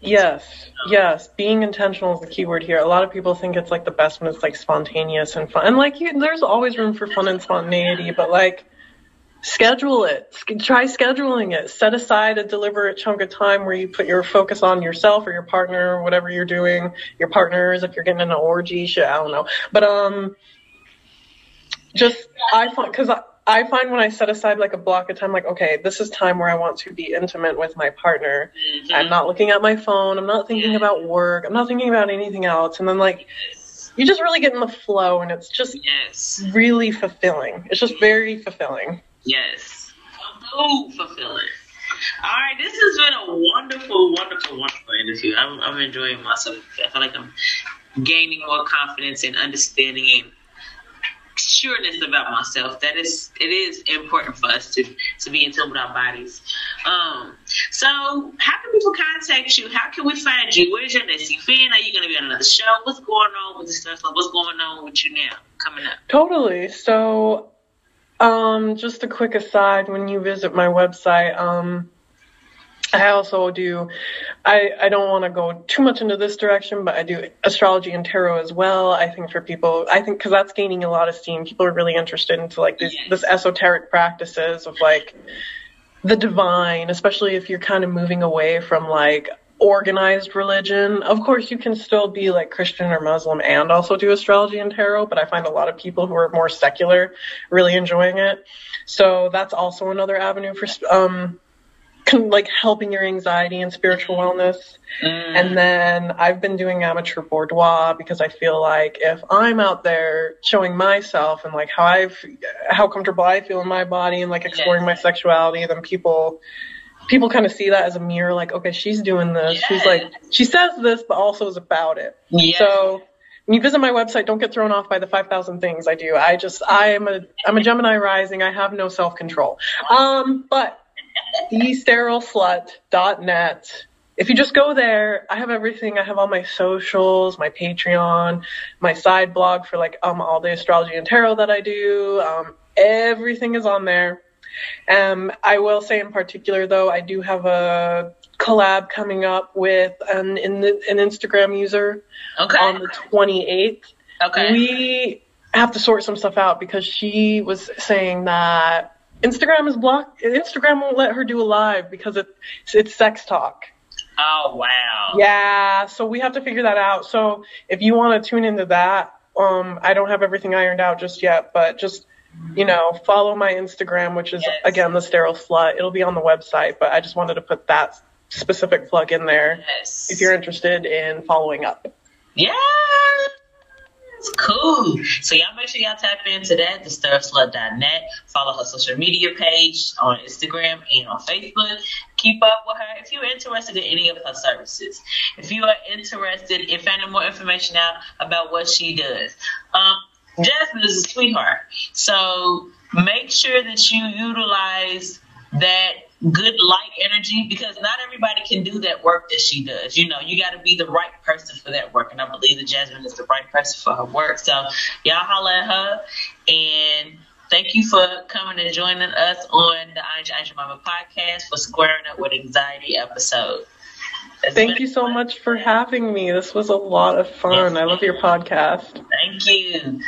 Yes, yes. Being intentional is the key word here. A lot of people think it's, like, the best when it's, like, spontaneous and fun. And, like, you, there's always room for fun and spontaneity, but, like, schedule it. Try scheduling it. Set aside a deliberate chunk of time where you put your focus on yourself or your partner or whatever you're doing, your partners, if you're getting in an orgy, shit, I don't know. But um, just, I find, because I, I find when I set aside, like, a block of time, like, okay, this is time where I want to be intimate with my partner. Mm-hmm. I'm not looking at my phone. I'm not thinking yeah. about work. I'm not thinking about anything else. And then, like, you just really get in the flow, and it's just yes. really fulfilling. It's just very fulfilling. Yes. Oh, fulfilling. All right, this has been a wonderful, wonderful, wonderful interview. I'm, I'm enjoying myself. I feel like I'm gaining more confidence and understanding and sureness about myself. That is, it is important for us to, to be in tune with our bodies. Um. So, how can people contact you? How can we find you? Where's your next event? Are you going to be on another show? What's going on with the stuff? Like, what's going on with you now? Coming up. Totally. So. Um, just a quick aside, when you visit my website, um, I also do, I, I don't want to go too much into this direction, but I do astrology and tarot as well. I think for people, I think because that's gaining a lot of steam. People are really interested into, like, these, yes. this esoteric practices of, like, the divine, especially if you're kind of moving away from, like, organized religion. Of course, you can still be, like, Christian or Muslim and also do astrology and tarot, but I find a lot of people who are more secular really enjoying it. So that's also another avenue for um like helping your anxiety and spiritual wellness. Mm. And then I've been doing amateur boudoir because I feel like if I'm out there showing myself and, like, how I've how comfortable I feel in my body and, like, exploring yes. my sexuality, then people People kind of see that as a mirror, like, okay, she's doing this. Yes. She's like, she says this, but also is about it. Yes. So when you visit my website, don't get thrown off by the five thousand things I do. I just, I am a, I'm a Gemini rising. I have no self-control. Um, but the sterile slut dot net. If you just go there, I have everything. I have all my socials, my Patreon, my side blog for, like, um, all the astrology and tarot that I do. Um, everything is on there. Um, I will say in particular, though, I do have a collab coming up with an in the, an Instagram user okay. on the twenty-eighth. Okay. We have to sort some stuff out because she was saying that Instagram is blocked. Instagram won't let her do a live because it, it's sex talk. Oh, wow. Yeah, so we have to figure that out. So if you want to tune into that, um, I don't have everything ironed out just yet, but just, you know, follow my Instagram, which is, yes. again, the Sterile Slut. It'll be on the website, but I just wanted to put that specific plug in there yes. if you're interested in following up. Yeah. It's cool. So y'all make sure y'all tap into that, the sterile slut dot net. Follow her social media page on Instagram and on Facebook. Keep up with her if you're interested in any of her services. If you are interested in finding more information out about what she does. Um, Jasmine is a sweetheart. So make sure that you utilize that good light energy, because not everybody can do that work that she does. You know, you got to be the right person for that work, and I believe that Jasmine is the right person for her work. So y'all holler at her, and thank you for coming and joining us on the I Ain't Your Mama podcast for Squaring Up with Anxiety episode. It's thank you so fun. much for having me. This was a lot of fun. Yes. I love your podcast. Thank you.